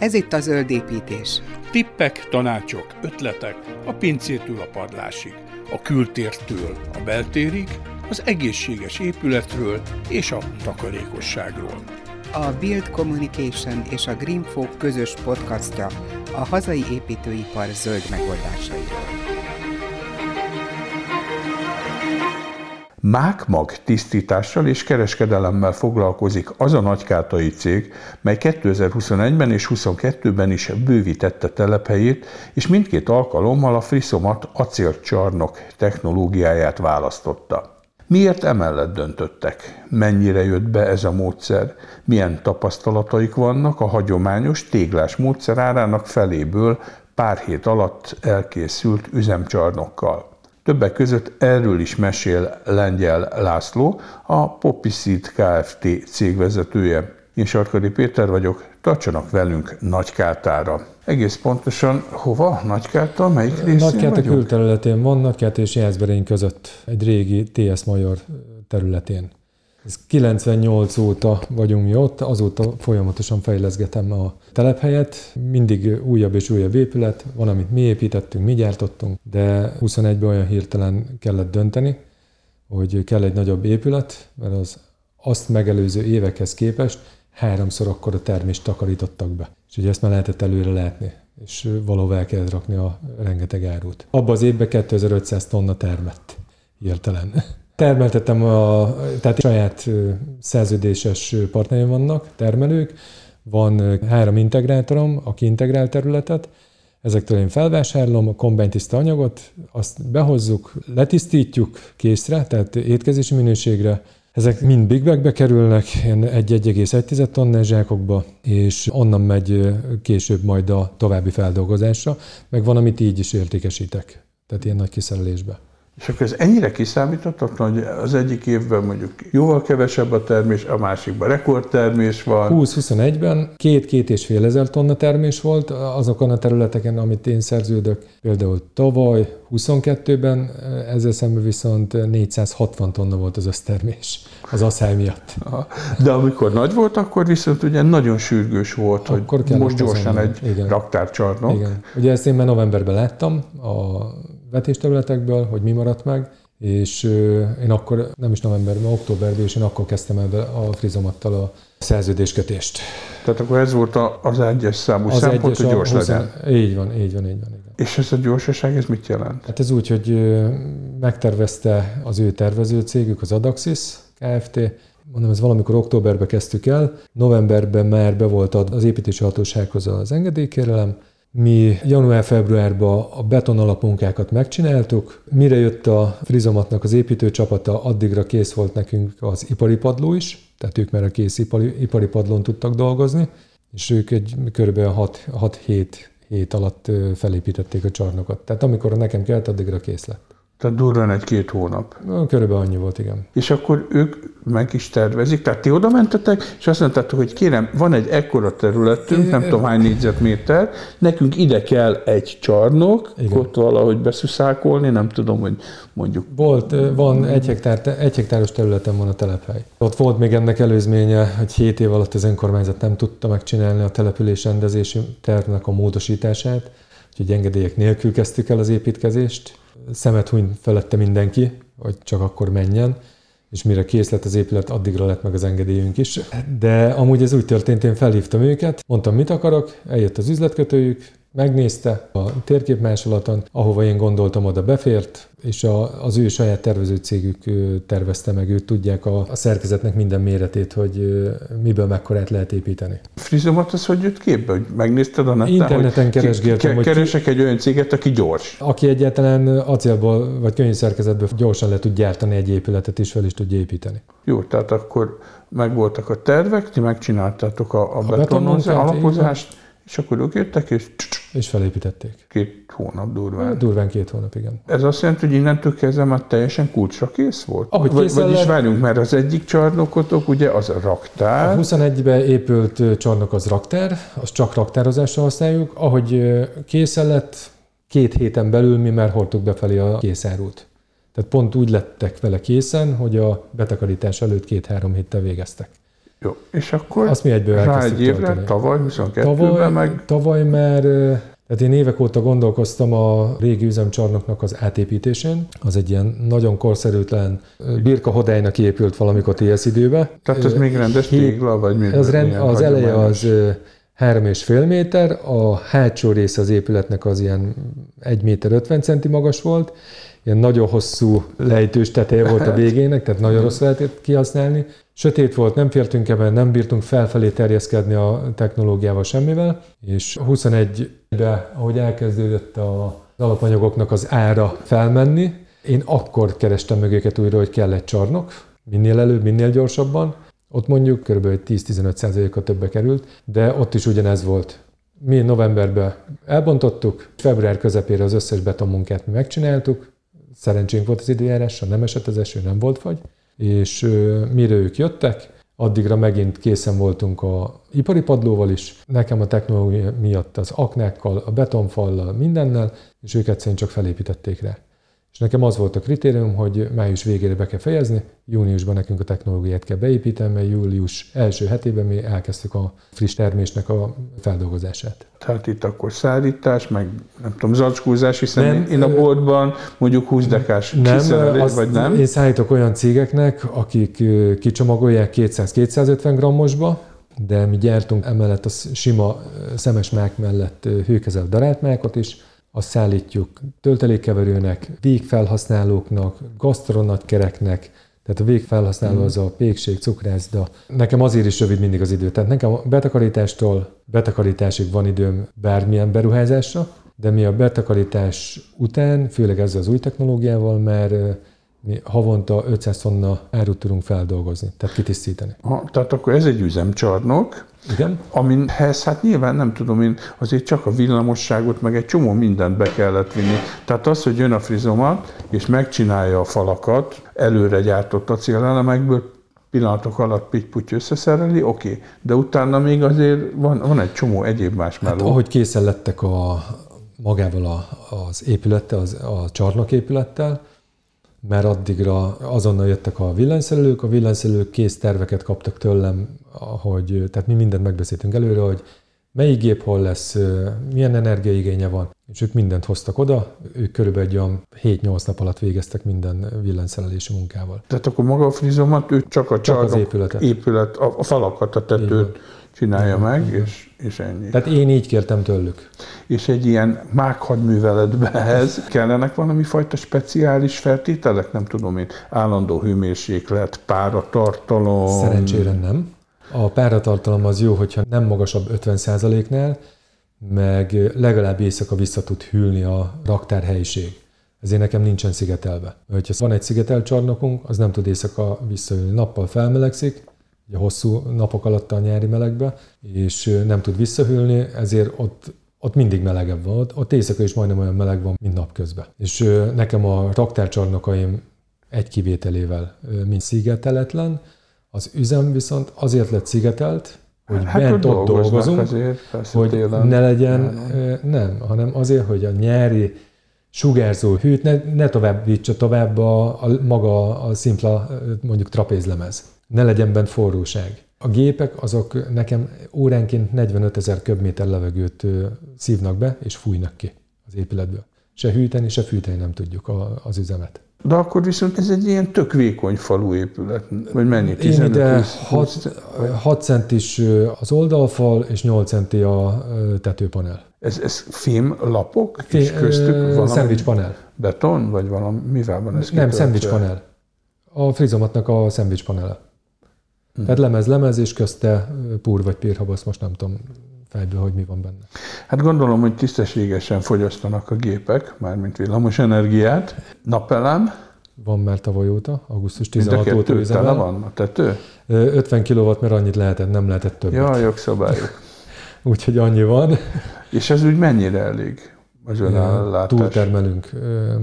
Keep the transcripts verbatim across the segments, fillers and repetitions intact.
Ez itt a Zöldépítés. Tippek, tanácsok, ötletek a pincétől a padlásig, a kültértől a beltérig, az egészséges épületről és a takarékosságról. A Build Communication és a GreenFog közös podcastja a hazai építőipar zöld megoldásairól. Mákmag tisztítással és kereskedelemmel foglalkozik az a nagykátai cég, mely kétezer-huszonegyben és huszonkettőben is bővítette telephelyét, és mindkét alkalommal a Frisomat acélcsarnok technológiáját választotta. Miért emellett döntöttek? Mennyire jött be ez a módszer? Milyen tapasztalataik vannak a hagyományos téglás módszer árának feléből pár hét alatt elkészült üzemcsarnokkal? Többek között erről is mesél Lengyel László, a Poppyseed Kft. Cégvezetője. Én Sarkadi Péter vagyok, tartsanak velünk Nagykátára. Egész pontosan hova? Nagykáta? Melyik részén vagyunk? Nagykáta külterületén van, Nagykáta és Jászberény között, egy régi té es Major területén. Ez kilencvennyolc óta vagyunk mi ott, azóta folyamatosan fejleszgetem a telephelyet. Mindig újabb és újabb épület, van, amit mi építettünk, mi gyártottunk, de huszonegyben olyan hirtelen kellett dönteni, hogy kell egy nagyobb épület, mert az azt megelőző évekhez képest háromszor akkora termést takarítottak be. És ugye ezt már lehetett előre látni, és valóban el kellett rakni a rengeteg árut. Abban az évben kétezer-ötszáz tonna termett hirtelen. Termeltettem, a, tehát saját szerződéses partnereim vannak, termelők, van három integrátorom, aki integrál területet, ezektől én felvásárolom a kombánytiszta anyagot, azt behozzuk, letisztítjuk készre, tehát étkezési minőségre. Ezek mind big bagbe kerülnek, egy-egy egész egy tonnás zsákokba, és onnan megy később majd a további feldolgozásra, meg van, amit így is értékesítek, tehát ilyen nagy kiszerelésbe. És akkor ez ennyire kiszámítottak, hogy az egyik évben mondjuk jóval kevesebb a termés, a másikban rekordtermés van. húsz-huszonegyben két-két és fél ezer tonna termés volt azokon a területeken, amit én szerződök. Például tavaly huszonkettőben ezzel szemben viszont négyszázhatvan tonna volt az össztermés az asszály miatt. De amikor nagy volt, akkor viszont ugye nagyon sürgős volt, akkor hogy most gyorsan egy igen. raktárcsarnok. Igen. Ugye ezt én már novemberben láttam a vetésterületekből, hogy mi maradt meg, és én akkor, nem is novemberben, októberben, és én akkor kezdtem el a Frisomattal a szerződéskötést. Tehát akkor ez volt az egyes számú az szempont, hogy gyors huszon legyen. Így van, így van, így van. Így van. És ez a gyorsaság, ez mit jelent? Hát ez úgy, hogy megtervezte az ő tervező cégük, az ADAXIS Kft. Mondom, ez valamikor októberben kezdtük el, novemberben már be volt az építési hatósághoz az engedélykérelem. Mi január-februárban a beton alapmunkákat megcsináltuk, mire jött a Frisomatnak az építőcsapata, addigra kész volt nekünk az ipari padló is, tehát ők már a kész ipari, ipari padlón tudtak dolgozni, és ők egy kb. hat-hét hét alatt felépítették a csarnokot. Tehát amikor nekem kellett, addigra kész lett. Tehát durván egy-két hónap. Körülbelül annyi volt, igen. És akkor ők meg is tervezik, tehát ti oda mentetek, és azt mondtátok, hogy kérem, van egy ekkora területünk, nem tudom hány négyzetméter, nekünk ide kell egy csarnok, igen. Ott valahogy beszüszákolni, nem tudom, hogy mondjuk... Volt, van egy, hektár, egy hektáros területen van a telephely. Ott volt még ennek előzménye, hogy hét év alatt az önkormányzat nem tudta megcsinálni a település rendezési tervnek a módosítását, úgyhogy engedélyek nélkül kezdtük el az építkezést. Szemet huny felette mindenki, hogy csak akkor menjen, és mire kész lett az épület, addigra lett meg az engedélyünk is. De amúgy ez úgy történt, én felhívtam őket, mondtam, mit akarok, eljött az üzletkötőjük, megnézte a térképmásolaton, ahova én gondoltam, oda befért, és a, az ő saját tervezőcégük tervezte meg, őt tudják a, a szerkezetnek minden méretét, hogy miből mekkorát lehet építeni. Frisomat az, hogy jött képbe? Hogy megnézted a netten? Interneten keresgéltem, hogy keresek egy olyan céget, aki gyors. Aki egyáltalán acélból vagy könnyű szerkezetből gyorsan le tud gyártani egy épületet, és fel is tudja építeni. Jó, tehát akkor megvoltak a tervek, ti megcsináltátok a, a betonozást, alapozást, és akkor ők jöttek, és... És felépítették. Két hónap durván. Durván két hónap, igen. Ez azt jelenti, hogy innentől kezdve már teljesen kulcsra kész volt? Ahogy vagy, vagyis lett... várjunk, mert az egyik csarnokotok, ugye, az a raktár. A huszonegyben épült csarnok az raktár, az csak raktározásra használjuk. Ahogy készen lett, két héten belül mi már hordtuk befelé a készárút. Tehát pont úgy lettek vele készen, hogy a betakarítás előtt két-három héttel végeztek. Jó, és akkor azt mi egyből rá egy évre, tavaly huszonkettőben meg... Tavaly már, tehát én évek óta gondolkoztam a régi üzemcsarnoknak az átépítésén. Az egy ilyen nagyon korszerűtlen birka hodálynak épült valamikor té es időben. Tehát ez még rendes tégla, vagy mi? Az, rend, az eleje az három és fél méter, a hátsó része az épületnek az ilyen egy méter ötven centi magas volt, ilyen nagyon hosszú lejtős teteje volt a végének, tehát nagyon rossz lehetett kihasználni. Sötét volt, nem fértünk ebben, nem bírtunk felfelé terjeszkedni a technológiával semmivel, és huszonegyben, ahogy elkezdődött az alapanyagoknak az ára felmenni, én akkor kerestem meg őket újra, hogy kell egy csarnok, minél előbb, minél gyorsabban. Ott mondjuk kb. tíz-tizenöt százalékkal többe került, de ott is ugyanez volt. Mi novemberben elbontottuk, február közepére az összes betonmunkát mi megcsináltuk, szerencsénk volt az időjárásra, nem esett az eső, nem volt fagy, és ö, mire ők jöttek, addigra megint készen voltunk az ipari padlóval is, nekem a technológia miatt az aknákkal, a betonfallal, mindennel, és ők egyszerűen csak felépítették rá. És nekem az volt a kritérium, hogy május végére be kell fejezni, júniusban nekünk a technológiát kell beépíteni, mert július első hetében mi elkezdtük a friss termésnek a feldolgozását. Tehát itt akkor szállítás, meg nem tudom, zacskózás, hiszen nem, én a boltban mondjuk húsz dekás kiszerelés, vagy nem? Én szállítok olyan cégeknek, akik kicsomagolják kétszáz-kétszázötven grammosba, de mi gyártunk emellett a sima szemes mák mellett hőkezelt darált mákot is, azt szállítjuk töltelékkeverőnek, végfelhasználóknak, gasztronagykereknek, tehát a végfelhasználó az a pékség, cukrászda. Nekem azért is rövid mindig az idő. Tehát nekem a betakarítástól betakarításig van időm bármilyen beruházásra, de mi a betakarítás után, főleg ezzel az új technológiával, mert mi havonta ötszáz tonna árut tudunk feldolgozni, tehát kitisztítani. Ha, tehát akkor ez egy üzemcsarnok, igen? Aminhez hát nyilván nem tudom én, azért csak a villamosságot, meg egy csomó mindent be kellett vinni. Tehát az, hogy jön a Frisomat, és megcsinálja a falakat, előre gyártott acélelemekből, pillanatok alatt pitty-putty összeszereli, oké, okay. De utána még azért van, van egy csomó egyéb más meló. Hát, ahogy készen lettek a, magával a, az épülettel, az, a csarnok épülettel, mert addigra azonnal jöttek a villanyszerelők, a villanyszerelők kész terveket kaptak tőlem, hogy, tehát mi mindent megbeszéltünk előre, hogy melyik gép hol lesz, milyen energiaigénye van, és ők mindent hoztak oda, ők körülbelül egy olyan hét-nyolc nap alatt végeztek minden villanyszerelési munkával. Tehát akkor maga a Frisomat, ő csak a csarnok épület, a falakat, a tetőt csinálja igen, meg, igen. És, és ennyi. Tehát én így kértem tőlük. És egy ilyen mákhadműveletbehez kellenek valami fajta speciális feltételek? Nem tudom én, állandó hőmérséklet, páratartalom... Szerencsére nem. A páratartalom az jó, hogyha nem magasabb ötven százaléknál, meg legalább éjszaka vissza tud hűlni a raktárhelyiség. Ezért nekem nincsen szigetelve. Hogyha van egy szigetelcsarnokunk, az nem tud éjszaka visszahűlni. Nappal felmelegszik, a hosszú napok alatt a nyári melegbe, és nem tud visszahűlni, ezért ott, ott mindig melegebb van. Ott, ott éjszaka is majdnem olyan meleg van, mint napközben. És nekem a raktárcsarnokaim egy kivételével mind szigeteletlen, az üzem viszont azért lett szigetelt, hogy hát, bent ott dolgozunk, azért, hogy télen, ne legyen, nem. nem, hanem azért, hogy a nyári sugárzó hűt ne, ne továbbítsa tovább a, a maga a szimpla, mondjuk trapézlemez. Ne legyen bent forróság. A gépek azok nekem óránként negyvenötezer köbméter levegőt szívnak be és fújnak ki az épületből. Se hűteni, se fűteni nem tudjuk az üzemet. De akkor viszont ez egy ilyen tök vékony falu épület, vagy mennyi? Én ide hat centis az oldalfal és nyolc centi a tetőpanel. Ez, ez fémlapok Fé, és köztük valami... Szendvicspanel. Beton, vagy valami, mivel van ez? Nem, szendvicspanel. A Frisomatnak a szendvicspanele. Hmm. Tehát lemez, lemez, és közte púr vagy pírhabasz, most nem tudom fejből, hogy mi van benne. Hát gondolom, hogy tisztességesen fogyasztanak a gépek, mármint villamos energiát. Napelem? Van már tavaly óta, augusztus tizenhatodika óta üzemel. Tele van a tető? ötven kilowatt, mert annyit lehetett, nem lehetett többet. Ja, jogszabályok. Úgyhogy annyi van. És ez úgy mennyire elég az önellátás? Túltermelünk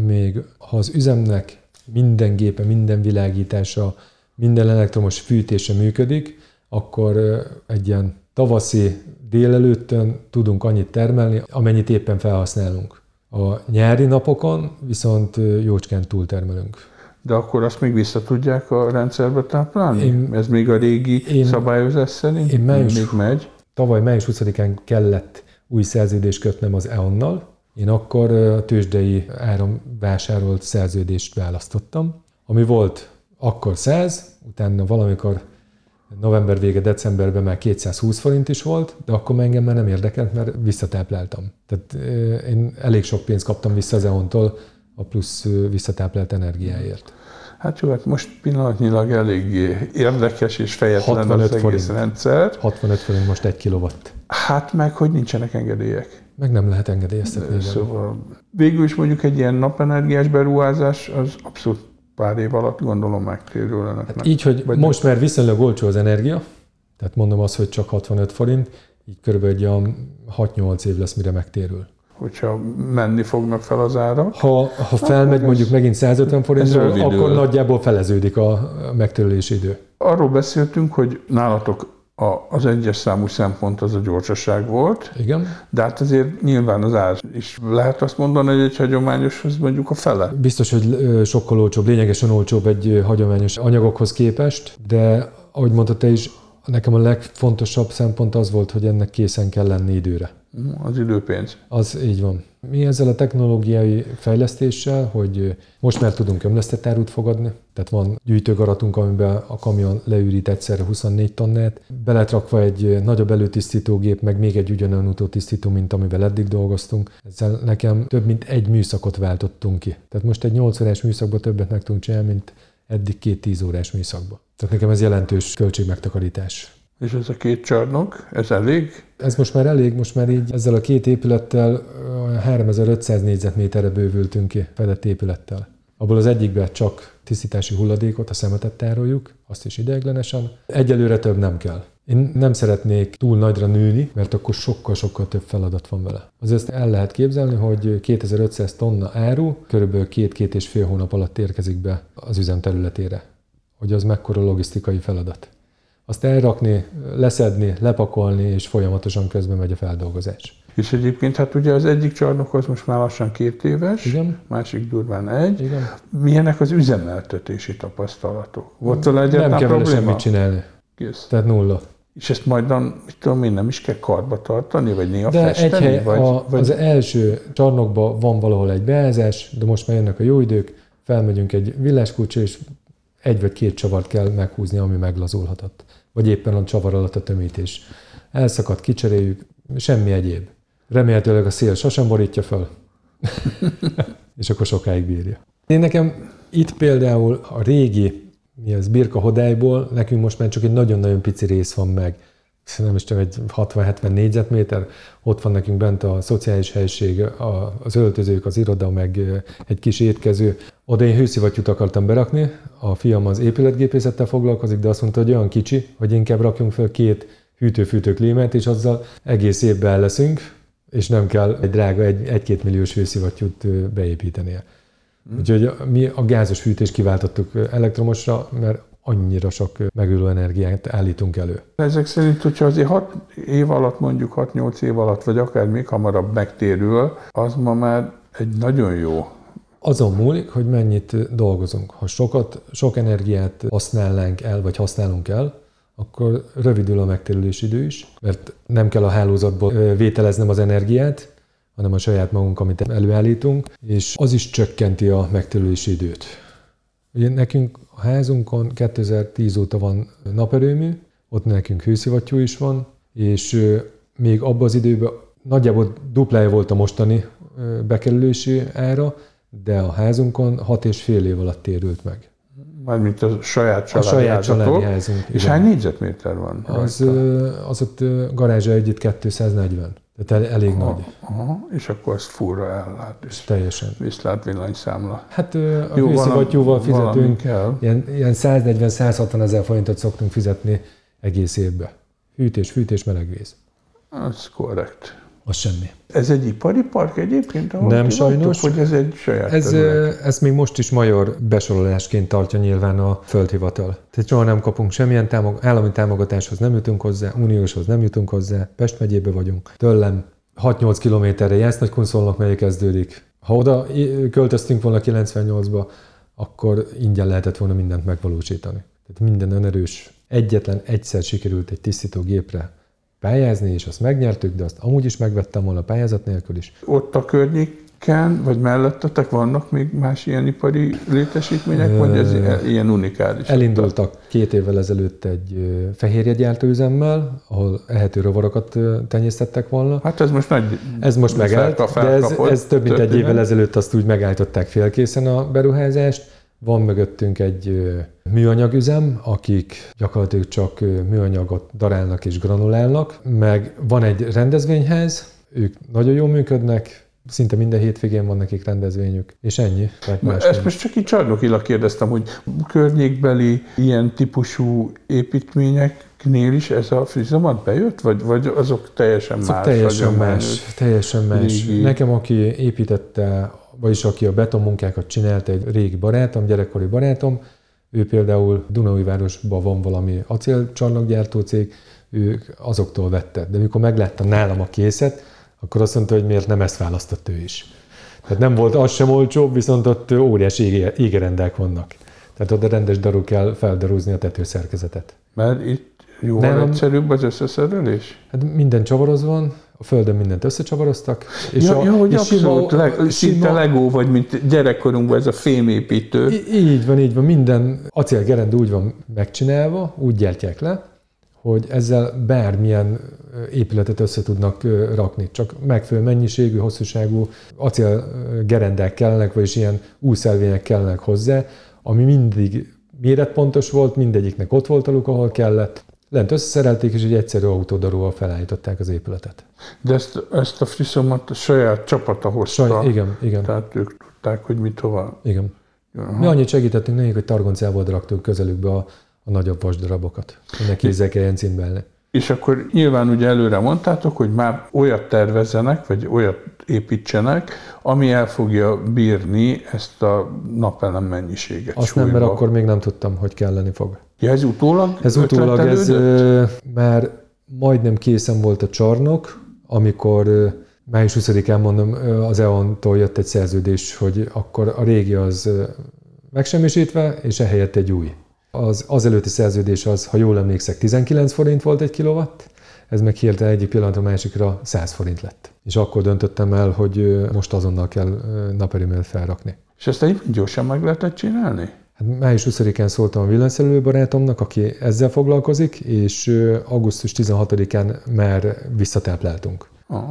még. Ha az üzemnek minden gépe, minden világítása, minden elektromos fűtése működik, akkor egy ilyen tavaszi délelőttön tudunk annyit termelni, amennyit éppen felhasználunk. A nyári napokon viszont jócskán túltermelünk. de akkor azt még vissza tudják a rendszerbe táplálni? Én, Ez még a régi én, szabályozás szerint? Én május, még megy. Tavaly május huszadikán kellett új szerződést kötnem az e onnal. Én akkor a tőzsdei áron vásárolt szerződést választottam, ami volt akkor száz, utána valamikor november vége, decemberben már kétszázhúsz forint is volt, de akkor már engem már nem érdekelt, mert visszatápláltam. Tehát én elég sok pénzt kaptam vissza az e ontól a plusz visszatáplált energiáért. Hát jó, hát most pillanatnyilag elég érdekes és fejetlen az egész forint. Rendszer. hatvanöt forint most egy kilowatt. Hát meg, hogy nincsenek engedélyek. Meg nem lehet engedélyeztetni. Szóval végül is mondjuk egy ilyen napenergiás beruházás az abszolút pár év alatt gondolom megtérül ennek. Hát így, hogy vagy most nem? Már viszonylag olcsó az energia, tehát mondom azt, hogy csak hatvanöt forint, így körülbelül hat-nyolc év lesz, mire megtérül. Hogyha menni fognak fel az árak. Ha, ha felmegy mondjuk megint száz ötven forintra, akkor nagyjából feleződik a megtérülési idő. Arról beszéltünk, hogy nálatok a, az egyes számú szempont az a gyorsaság volt, igen. De hát azért nyilván az ár is lehet azt mondani, hogy egy hagyományoshoz mondjuk a fele. Biztos, hogy sokkal olcsóbb, lényegesen olcsóbb egy hagyományos anyagokhoz képest, de ahogy mondtad te is, nekem a legfontosabb szempont az volt, hogy ennek készen kell lenni időre. Az időpénz. Az így van. Mi ezzel a technológiai fejlesztéssel, hogy most már tudunk ömlesztett árut fogadni, tehát van gyűjtőgaratunk, amiben a kamion leürít egyszerre huszonnégy tonnát, beletrakva egy nagyobb előtisztítógép, meg még egy ugyanolyan utótisztító, mint amivel eddig dolgoztunk. Ezzel nekem több mint egy műszakot váltottunk ki. Tehát most egy nyolc órás műszakban többet meg tudunk csinálni, mint eddig két tíz órás műszakban. Tehát nekem ez jelentős költségmegtakarítás. És ez a két csarnok, ez elég? Ez most már elég, most már így ezzel a két épülettel háromezer-ötszáz négyzetméterre bővültünk ki fedett épülettel. Abból az egyikben csak tisztítási hulladékot, a szemetet tároljuk, azt is ideiglenesen. Egyelőre több nem kell. Én nem szeretnék túl nagyra nőni, mert akkor sokkal-sokkal több feladat van vele. Azért el lehet képzelni, hogy kétezer-ötszáz tonna áru körülbelül két-két és fél hónap alatt érkezik be az üzem területére. Hogy az mekkora logisztikai feladat. Azt elrakni, leszedni, lepakolni, és folyamatosan közben megy a feldolgozás. És egyébként hát ugye az egyik csarnok az most már lassan két éves, igen. Másik durván egy. Igen. Milyenek az üzemeltetési tapasztalatok? Volt a egyetlen probléma? Nem kell semmit csinálni. Kész. Tehát nulla. És ezt majdan, mit tudom én, nem is kell karba tartani, vagy néha de festeni? Egy hely, vagy, a, vagy... az első csarnokban van valahol egy beázás, de most már jönnek a jó idők, felmegyünk egy villáskulcsra, és egy vagy két csavart kell meghúzni, ami meglazulhatott. Vagy éppen a csavar alatt a tömítés. Elszakadt, kicseréljük, semmi egyéb. Remélhetőleg a szél sosem borítja föl, és akkor sokáig bírja. Én nekem itt például a régi, mi az birkahodályból, nekünk most már csak egy nagyon-nagyon pici rész van meg. Nem is csak egy hatvan-hetven négyzetméter, ott van nekünk bent a szociális helység, az öltözők, az iroda, meg egy kis étkező. Oda én hőszivattyút akartam berakni, a fiam az épületgépészettel foglalkozik, de azt mondta, hogy olyan kicsi, hogy inkább rakjunk fel két hűtő-fűtő klímát, és azzal egész évben el leszünk, és nem kell egy drága egy-két milliós hőszivattyút beépítenie. Mm. Úgyhogy mi a gázos hűtést kiváltottuk elektromosra, mert annyira sok megülő energiát állítunk elő. Ezek szerint, hogyha azért hat év alatt, mondjuk hat-nyolc év alatt, vagy akár még hamarabb megtérül, az ma már egy nagyon jó. Azon múlik, hogy mennyit dolgozunk. Ha sokat, sok energiát használnánk el, vagy használunk el, akkor rövidül a megtérülési idő is, mert nem kell a hálózatból vételeznem az energiát, hanem a saját magunk, amit előállítunk, és az is csökkenti a megtérülési időt. Ugye nekünk a házunkon kétezer-tíz óta van naperőmű, ott nekünk hőszivattyú is van, és még abban az időben nagyjából duplája volt a mostani bekerülési ára, de a házunkon hat és fél év alatt térült meg. Mármint a saját családi, a saját családi házunk. És igen. Hány négyzetméter van? Az, az ott garázsa együtt kétszáznegyven. Tehát el, elég aha, nagy. Aha, és akkor ezt fullra ellát. És teljesen. Viszlát villanyszámla. Hát a hőszivattyúval fizetünk, ilyen, ilyen száznegyven-százhatvan ezer forintot szoktunk fizetni egész évben. Hűtés, fűtés, melegvíz. Az korrekt. Az semmi. Ez egy ipari park egyébként? Nem sajnos. Hogy ez egy saját ez, ezt még most is major besorolásként tartja nyilván a földhivatal. Tehát soha nem kapunk semmilyen támog- állami támogatáshoz, nem jutunk hozzá, unióshoz nem jutunk hozzá, Pest megyébe vagyunk. Tőlem hat-nyolc kilométerre Jász Nagykunszolnok megye kezdődik. Ha oda költöztünk volna kilencvennyolcba, akkor ingyen lehetett volna mindent megvalósítani. Tehát minden önerős, egyetlen egyszer sikerült egy tisztítógépre pályázni, és azt megnyertük, de azt amúgy is megvettem volna pályázat nélkül is. Ott a környéken, vagy mellettetek vannak még más ilyen ipari létesítmények, vagy ez ilyen unikális? Elindultak két évvel ezelőtt egy fehérjegyártóüzemmel, ahol ehető rovarokat tenyésztettek volna. Hát ez most nagy... Ez most megállt, de ez, ez több mint egy évvel ezelőtt azt úgy megállították félkészen a beruházást. Van mögöttünk egy műanyagüzem, akik gyakorlatilag csak műanyagot darálnak és granulálnak, meg van egy rendezvényház, ők nagyon jól működnek, szinte minden hétvégén van nekik rendezvényük, és ennyi. Ezt most csak így csarnokilag kérdeztem, hogy környékbeli ilyen típusú építményeknél is ez a Frisomat bejött, vagy, vagy azok teljesen azok más? Teljesen más, teljesen más. Régi. Nekem, aki építette, vagyis aki a betonmunkákat csinált, egy régi barátom, gyerekkori barátom, ő például Dunaújvárosban van valami acélcsarnokgyártó cég, ők azoktól vette. De mikor meglátta nálam a készet, akkor azt mondta, hogy miért nem ezt választott ő is. Tehát nem volt az sem olcsóbb, viszont ott óriási égerendák vannak. Tehát oda rendes darul kell feldarúzni a tetőszerkezetet. Mert itt jóval nem, egyszerűbb az összeszerelés? Hát minden csavaroz van. A földön mindent összecsavaroztak. És ja, a, ja, hogy abszolút, leg, szinte legó vagy, mint gyerekkorunkban ez a fémépítő. Így van, így van. Minden acélgerend úgy van megcsinálva, úgy gyártják le, hogy ezzel bármilyen épületet össze tudnak rakni. Csak megfelelő mennyiségű, hosszúságú acélgerendek kellenek, vagyis ilyen úszelvények kellenek hozzá, ami mindig méretpontos volt, mindegyiknek ott volt a luk, ahol kellett. Lent összeszerelték, és egy egyszerű autódarúval felállították az épületet. De ezt, ezt a Frisomat a saját csapata hozta. Saj, igen, igen. Tehát ők tudták, hogy mit hova. Igen. Aha. Mi annyit segítettünk nekik, hogy targoncából raktuk közelükbe a, a nagyobb vasdarabokat, hogy ne kézzel kelljen címbelni. És akkor nyilván ugye előre mondtátok, hogy már olyat tervezzenek, vagy olyat építsenek, ami el fogja bírni ezt a napelem mennyiséget. Azt súlyba. Nem, mert akkor még nem tudtam, hogy kelleni fog. Ja, ez utólag? Ez utólag, ez ö, már majdnem készen volt a csarnok, amikor ö, május huszadikán mondom, ö, az e on-tól jött egy szerződés, hogy akkor a régi az ö, megsemmisítve, és ehelyett egy új. Az, az előtti szerződés az, ha jól emlékszek, tizenkilenc forint volt egy kilowatt, ez meg hirtelen egyik pillanatra másikra száz forint lett. És akkor döntöttem el, hogy ö, most azonnal kell naperőműt felrakni. És ezt egyébként gyorsan meg lehetett csinálni? Hát május huszadikán szóltam a villanyszerelő barátomnak, aki ezzel foglalkozik, és augusztus tizenhatodikán már visszatápláltunk. Az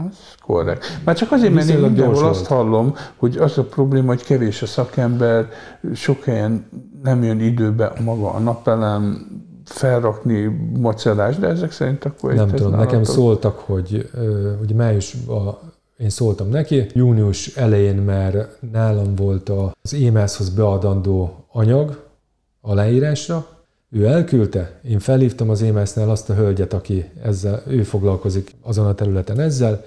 korrekt. Már csak azért, mert én mindenhol azt hallom, hogy az a probléma, hogy kevés a szakember, sok helyen nem jön időbe maga a napelem, felrakni macerás, de ezek szerint akkor... Nem tudom, nekem szóltak, hogy, hogy májusban én szóltam neki, június elején már nálam volt az émászhoz beadandó anyag aláírásra, ő elküldte, én felhívtam az émásznál azt a hölgyet, aki ezzel, ő foglalkozik azon a területen ezzel,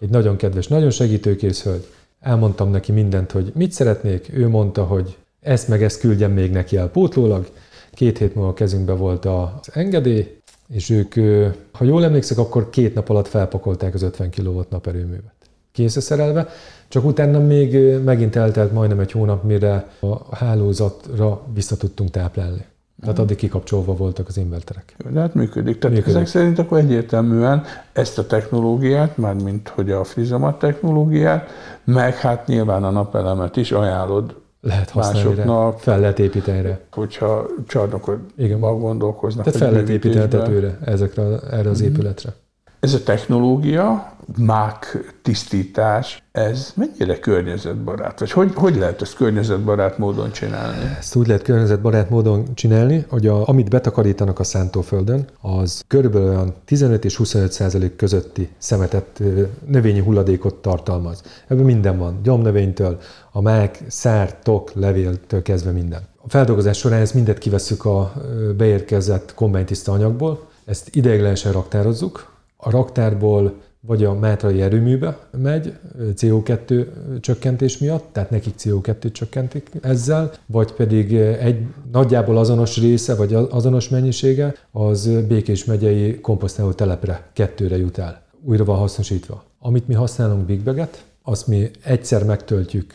egy nagyon kedves, nagyon segítőkész hölgy. Elmondtam neki mindent, hogy mit szeretnék, ő mondta, hogy ezt meg ezt küldjem még neki el pótlólag. Két hét múlva a kezünkben volt az engedély, és ők, ha jól emlékszek, akkor két nap alatt felpakolták az ötven kilowatt naperőművet. Készszerelve, csak utána még megint eltelt majdnem egy hónap, mire a hálózatra vissza tudtunk táplálni. Tehát addig kikapcsolva voltak az inverterek. De hát működik. Tehát működik. Ezek szerint akkor egyértelműen ezt a technológiát, mármint hogy a Frisomat technológiát, meg hát nyilván a napelemet is ajánlod. Lehet használni rá, fel lehet építeni rá. Hogyha csarnokban gondolkoznak. Tehát fel lehet építeni tetőre, ezekre, erre az mm-hmm. épületre. Ez a technológia, mák tisztítás, ez mennyire környezetbarát? Vagy hogy, hogy lehet ezt környezetbarát módon csinálni? Ezt úgy lehet környezetbarát módon csinálni, hogy a, amit betakarítanak a szántóföldön, az körülbelül olyan tizenöt és huszonöt százalék közötti szemetet, növényi hulladékot tartalmaz. Ebben minden van, gyomnövénytől, a mák, szár, tok, levéltől kezdve minden. A feldolgozás során ezt mindet kivesszük a beérkezett kombánytiszta anyagból, ezt ideiglenesen raktározzuk. A raktárból vagy a Mátrai erőműbe megy cé o kettő csökkentés miatt, tehát nekik cé o kettőt csökkentik ezzel, vagy pedig egy nagyjából azonos része, vagy azonos mennyisége az Békés megyei komposztáló telepre, kettőre jut el. Újra van hasznosítva. Amit mi használunk Big Bag-et, azt mi egyszer megtöltjük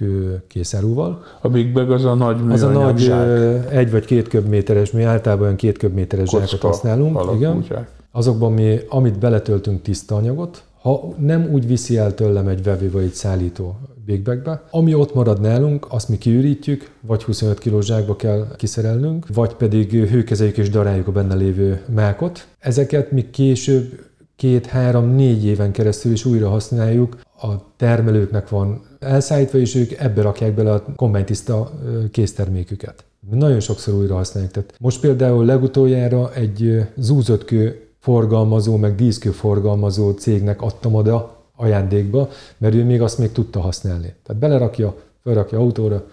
készárúval. A Big Bag az a nagy műanyag. Az a nagy zsák. Egy vagy két köbméteres, mi általában olyan két köbméteres zsákot használunk. Igen. Azokban mi, amit beletöltünk tiszta anyagot, ha nem úgy viszi el tőlem egy vevő vagy egy szállító Big Bagbe, ami ott marad nálunk, azt mi kiürítjük, vagy huszonöt kilós zsákba kell kiszerelnünk, vagy pedig hőkezeljük és daráljuk a benne lévő mákot. Ezeket mi később két-három-négy éven keresztül is újra használjuk. A termelőknek van elszállítva, és ők ebbe rakják bele a kombánytiszta készterméküket. Nagyon sokszor újra használjuk. Tehát most például legutoljára egy zúzötkő forgalmazó, meg díszkő forgalmazó cégnek adtam oda ajándékba, mert ő még azt még tudta használni. Tehát belerakja, felrakja autóra,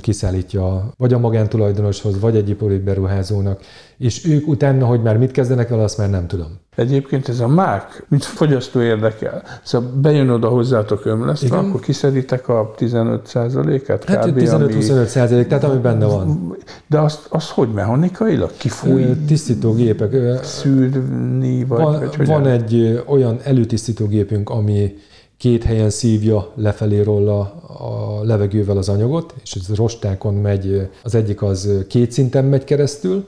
kiszállítja vagy a magántulajdonoshoz, vagy egy ipari beruházónak, és ők utána, hogy már mit kezdenek vele, azt már nem tudom. Egyébként ez a mák, mint fogyasztó érdekel. Szóval bejön oda hozzátok ömlesztve, akkor kiszeditek a tizenöt százalékát? Hát tizenöt-huszonöt százalék, tehát ami benne van. De azt, azt hogy mechanikailag? Kifúj? Tisztítógépek. Szűrni? Vagy, van vagy van egy olyan előtisztítógépünk, ami két helyen szívja lefelé róla a levegővel az anyagot, és ez rostákon megy, az egyik az két szinten megy keresztül,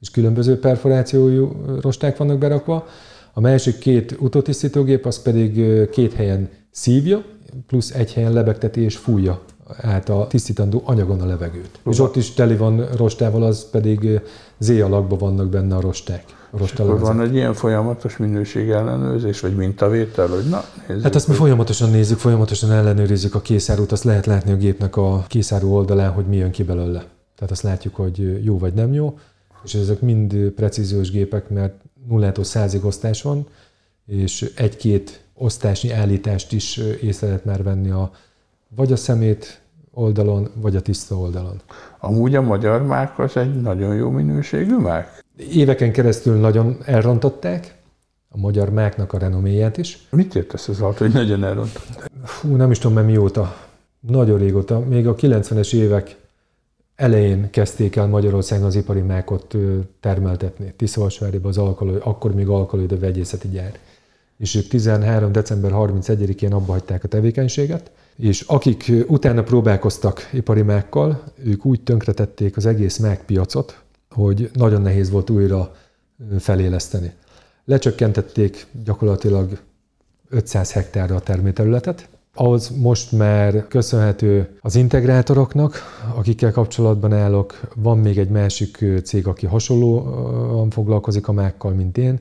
és különböző perforációjú rosták vannak berakva. A másik két utótisztítógép az pedig két helyen szívja, plusz egy helyen lebegteti és fújja át a tisztítandó anyagon a levegőt. Uba. És ott is teli van rostával, az pedig Z alakban vannak benne a rosták. Akkor van egy ilyen folyamatos minőségellenőrzés, vagy mintavétel, hogy na, nézzük. Hát azt mi folyamatosan nézzük, folyamatosan ellenőrizzük a készárút, azt lehet látni a gépnek a készárú oldalán, hogy mi jön ki belőle. Tehát azt látjuk, hogy jó vagy nem jó, és ezek mind precíziós gépek, mert nullától százig osztás van, és egy-két osztásnyi állítást is észre lehet már venni a, vagy a szemét oldalon, vagy a tiszta oldalon. Amúgy a magyar mák az egy nagyon jó minőségű mák. Éveken keresztül nagyon elrontották a magyar máknak a renoméját is. Mit értesz az alatt, hogy nagyon elrontották? Fú, nem is tudom már mióta. Nagyon régóta. Még a kilencvenes évek elején kezdték el Magyarországon az ipari mákot termeltetni. Tiszavásáriban az Alkaloid, akkor még Alkaloid a vegyészeti gyár. És ők tizenhárom december harmincegyedikén abbahagyták a tevékenységet, és akik utána próbálkoztak ipari mákkal, ők úgy tönkretették az egész mákpiacot, hogy nagyon nehéz volt újra feléleszteni. Lecsökkentették gyakorlatilag ötszáz hektárra a termőterületet, ahhoz most már köszönhető az integrátoroknak, akikkel kapcsolatban állok. Van még egy másik cég, aki hasonlóan foglalkozik a mákkal, mint én,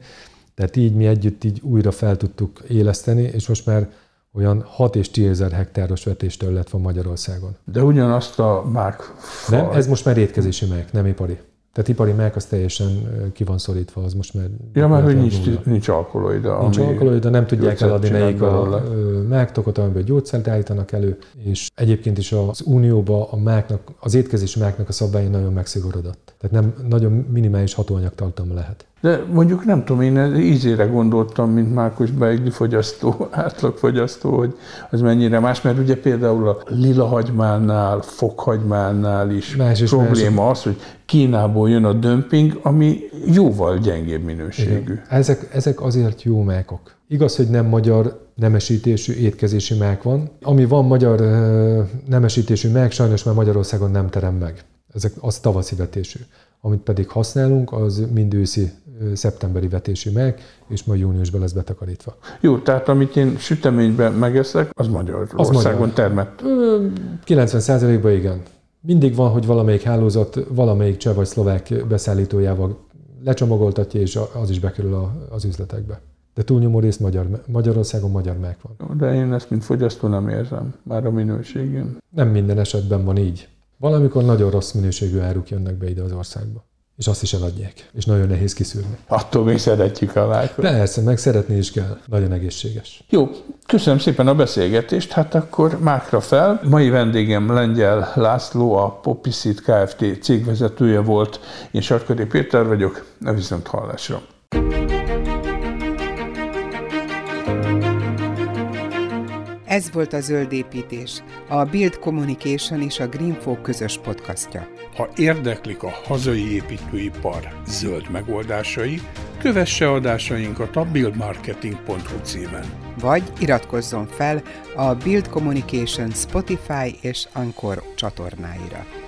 tehát így mi együtt így újra fel tudtuk éleszteni, és most már olyan hat és tízezer hektáros vetésterület van Magyarországon. De ugyanazt a mák... Nem, ez most már étkezési mák, nem ipari. Tehát ipari mák az teljesen ki van szorítva, az most már... Ja, mert hogy nincs, nincs alkaloida. Nincs alkaloida, nem tudják eladni nekik a máktokot, amiből gyógyszert állítanak elő, és egyébként is az Unióban a máknak, az étkezési máknak a szabálya nagyon megszigorodott. Tehát nem, nagyon minimális hatóanyagtartalma lehet. De mondjuk nem tudom, én ízére gondoltam, mint Márkus Beigli fogyasztó, átlagfogyasztó, hogy az mennyire más, mert ugye például a lilahagymánál, fokhagymánál is, is probléma más. Az, hogy Kínából jön a dömping, ami jóval gyengébb minőségű. Ezek, ezek azért jó mákok. Igaz, hogy nem magyar nemesítésű étkezési mák van. Ami van magyar nemesítésű mák, sajnos már Magyarországon nem terem meg. Ezek az tavaszi vetésű. Amit pedig használunk, az mind őszi szeptemberi vetésű meg, és majd júniusban lesz betakarítva. Jó, tehát amit én süteményben megeszek, az Magyarországon termett. kilencven százalékban igen. Mindig van, hogy valamelyik hálózat, valamelyik cseh vagy szlovák beszállítójával lecsomagoltatja, és az is bekerül az üzletekbe. De túlnyomó rész magyar, Magyarországon magyar mák van. De én ezt, mint fogyasztó nem érzem, már a minőségén. Nem minden esetben van így. Valamikor nagyon rossz minőségű áruk jönnek be ide az országba. És azt is eladják. És nagyon nehéz kiszűrni. Attól még szeretjük a mákot. Persze, meg szeretni is kell. Nagyon egészséges. Jó, köszönöm szépen a beszélgetést. Hát akkor mákra fel. Mai vendégem Lengyel László, a Poppyseed Kft. Cégvezetője volt. Én Sarkadi Péter vagyok. A viszonthallásra. Ez volt a Zöldépítés, a Build Communication és a GreenFog közös podcastja. Ha érdeklik a hazai építőipar zöld megoldásai, kövesse adásainkat a build marketing pont hu címen. Vagy iratkozzon fel a Build Communication Spotify és Anchor csatornáira.